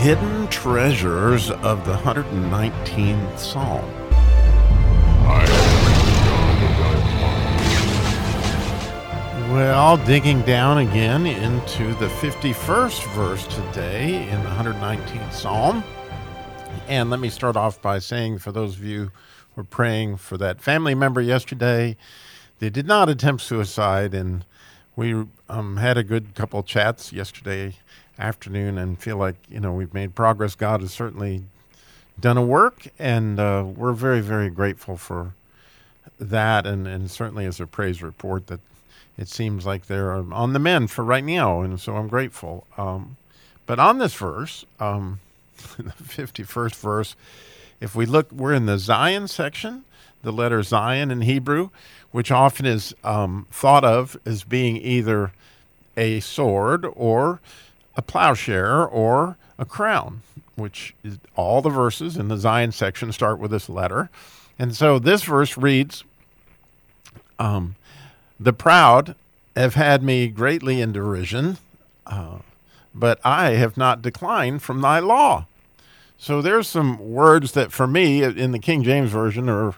hidden treasures of the 119th Psalm. Well, digging down again into the 51st verse today in the 119th Psalm. And let me start off by saying, for those of you who are praying for that family member yesterday, they did not attempt suicide, and we had a good couple of chats yesterday afternoon and feel like, we've made progress. God has certainly done a work, and we're very, very grateful for that. And certainly as a praise report that it seems like they're on the mend for right now. And so I'm grateful. But on this verse, the 51st verse, if we look, we're in the Zayin section, the letter Zion in Hebrew, which often is thought of as being either a sword or a plowshare or a crown, which is all the verses in the Zion section start with this letter. And so this verse reads, the proud have had me greatly in derision, but I have not declined from thy law. So there's some words that for me in the King James Version are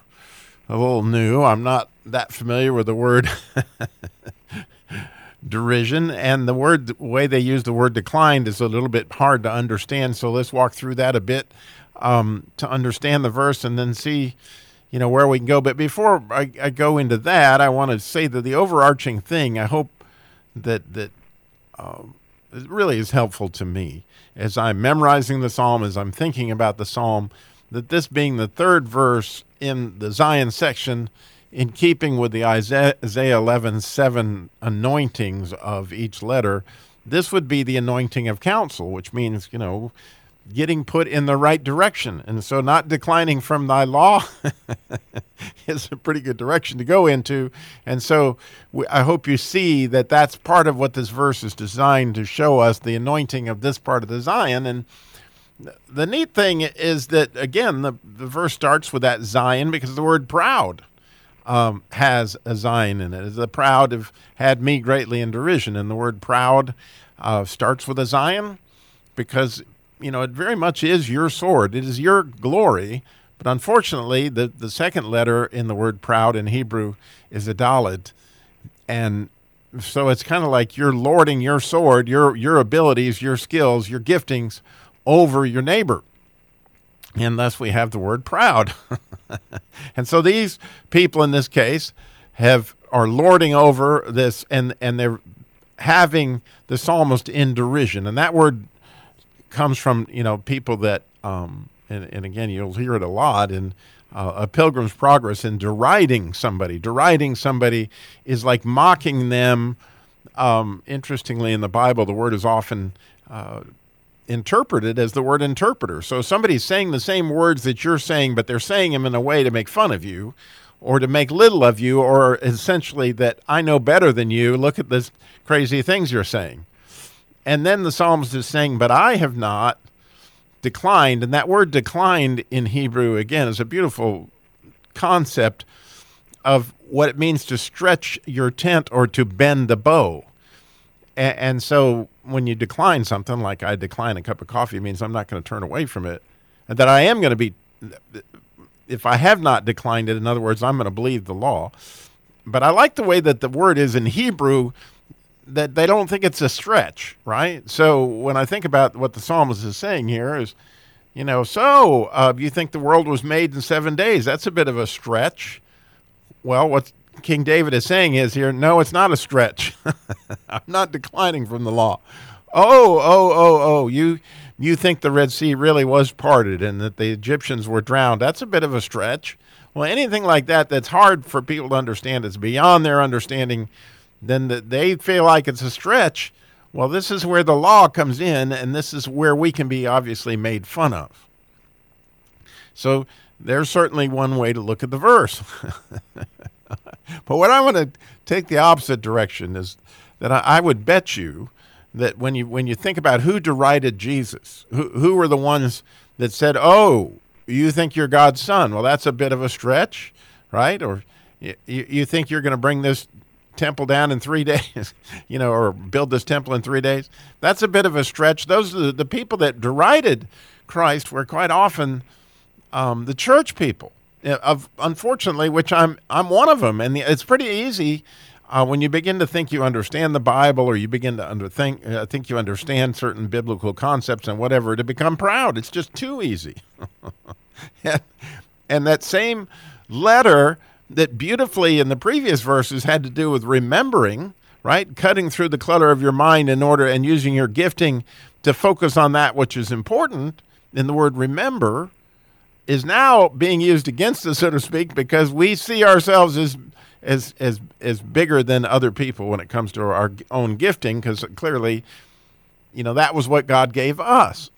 a little new. I'm not that familiar with the word derision, and the way they use the word declined is a little bit hard to understand. So let's walk through that a bit to understand the verse and then see, where we can go. But before I go into that, I want to say that the overarching thing, I hope that it really is helpful to me as I'm memorizing the psalm, as I'm thinking about the psalm, that this being the third verse in the Zion section, in keeping with the Isaiah 11, 7 anointings of each letter, this would be the anointing of counsel, which means, getting put in the right direction. And so not declining from thy law is a pretty good direction to go into. And so I hope you see that that's part of what this verse is designed to show us, the anointing of this part of the Zion. And the neat thing is that, again, the verse starts with that Zion because the word proud has a Zion in it. The proud have had me greatly in derision. And the word proud starts with a Zion because it very much is your sword. It is your glory. But unfortunately, the second letter in the word proud in Hebrew is a Dalet. And so it's kind of like you're lording your sword, your abilities, your skills, your giftings over your neighbor. And thus we have the word proud. And so these people in this case are lording over this, and they're having the psalmist in derision. And that word comes from, people that, and again, you'll hear it a lot in A Pilgrim's Progress, in deriding somebody. Deriding somebody is like mocking them. Interestingly, in the Bible, the word is often interpreted as the word interpreter. So somebody's saying the same words that you're saying, but they're saying them in a way to make fun of you or to make little of you, or essentially that I know better than you. Look at this crazy things you're saying. And then the psalmist is saying, but I have not declined. And that word declined in Hebrew, again, is a beautiful concept of what it means to stretch your tent or to bend the bow. And so when you decline something, like I decline a cup of coffee, it means I'm not going to turn away from it. And that I am going to be, if I have not declined it, in other words, I'm going to believe the law. But I like the way that the word is in Hebrew, that they don't think it's a stretch, right? So when I think about what the psalmist is saying here is, you think the world was made in 7 days. That's a bit of a stretch. Well, what King David is saying is here, no, it's not a stretch. I'm not declining from the law. You think the Red Sea really was parted and that the Egyptians were drowned. That's a bit of a stretch. Well, anything like that that's hard for people to understand, it's beyond their understanding, then they feel like it's a stretch. Well, this is where the law comes in, and this is where we can be obviously made fun of. So there's certainly one way to look at the verse. But what I want to take the opposite direction is that I would bet you that when you think about who derided Jesus, who were the ones that said, oh, you think you're God's son? Well, that's a bit of a stretch, right? Or you think you're going to bring this temple down in 3 days, you know, or build this temple in 3 days. That's a bit of a stretch. Those are the people that derided Christ were quite often the church people, of unfortunately, which I'm one of them. And it's pretty easy when you begin to think you understand the Bible, or you begin to think you understand certain biblical concepts and whatever, to become proud. It's just too easy. And that same letter that beautifully in the previous verses had to do with remembering, right? Cutting through the clutter of your mind in order and using your gifting to focus on that which is important. And the word remember is now being used against us, so to speak, because we see ourselves as bigger than other people when it comes to our own gifting, because clearly, you know, that was what God gave us.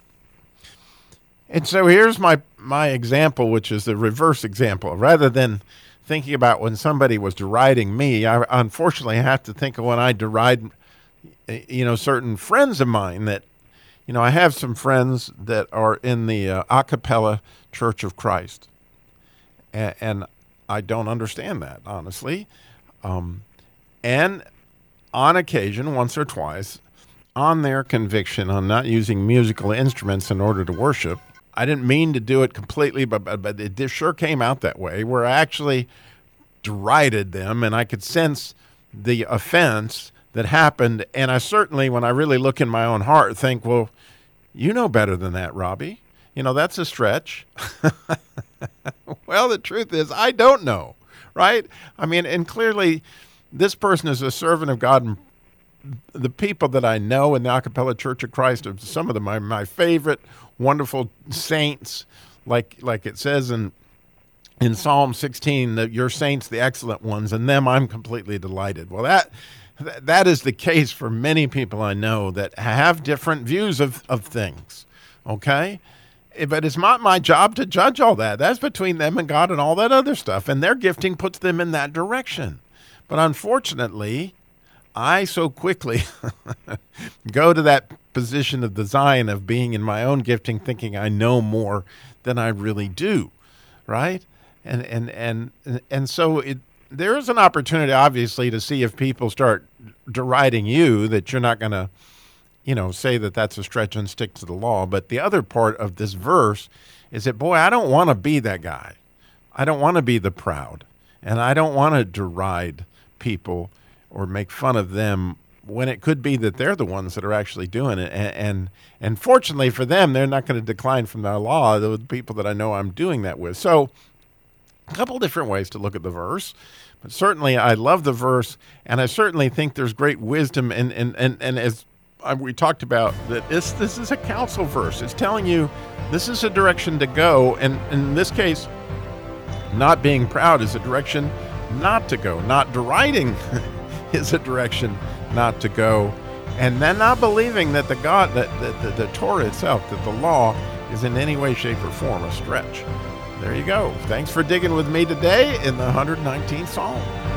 And so here's my example, which is the reverse example. Rather than thinking about when somebody was deriding me, I unfortunately have to think of when I deride, you know, certain friends of mine that, you know, I have some friends that are in the a cappella Church of Christ. And I don't understand that, honestly. And on occasion, once or twice, on their conviction on not using musical instruments in order to worship, I didn't mean to do it completely, but it sure came out that way, where I actually derided them, and I could sense the offense that happened. And I certainly, when I really look in my own heart, think, well, you know better than that, Robbie. You know, that's a stretch. Well, the truth is, I don't know, right? I mean, and clearly, this person is a servant of God, and the people that I know in the Acapella Church of Christ are some of them my favorite wonderful saints, like it says in Psalm 16, that your saints, the excellent ones, and them I'm completely delighted. Well, that is the case for many people I know that have different views of things, okay? But it's not my job to judge all that. That's between them and God and all that other stuff, and their gifting puts them in that direction. But unfortunately, I so quickly go to that position of the Zion of being in my own gifting, thinking I know more than I really do, right? And so there is an opportunity, obviously, to see if people start deriding you, that you're not going to, you know, say that that's a stretch and stick to the law. But the other part of this verse is that, boy, I don't want to be that guy. I don't want to be the proud, and I don't want to deride people or make fun of them when it could be that they're the ones that are actually doing it. And fortunately for them, they're not going to decline from the law, the people that I know I'm doing that with. So a couple different ways to look at the verse. But certainly I love the verse, and I certainly think there's great wisdom. And as we talked about, that this is a counsel verse. It's telling you this is a direction to go. And in this case, not being proud is a direction not to go. Not deriding is a direction not to go, and then not believing that the God, that the Torah itself, that the law is in any way, shape, or form a stretch. There you go. Thanks for digging with me today in the 119th Psalm.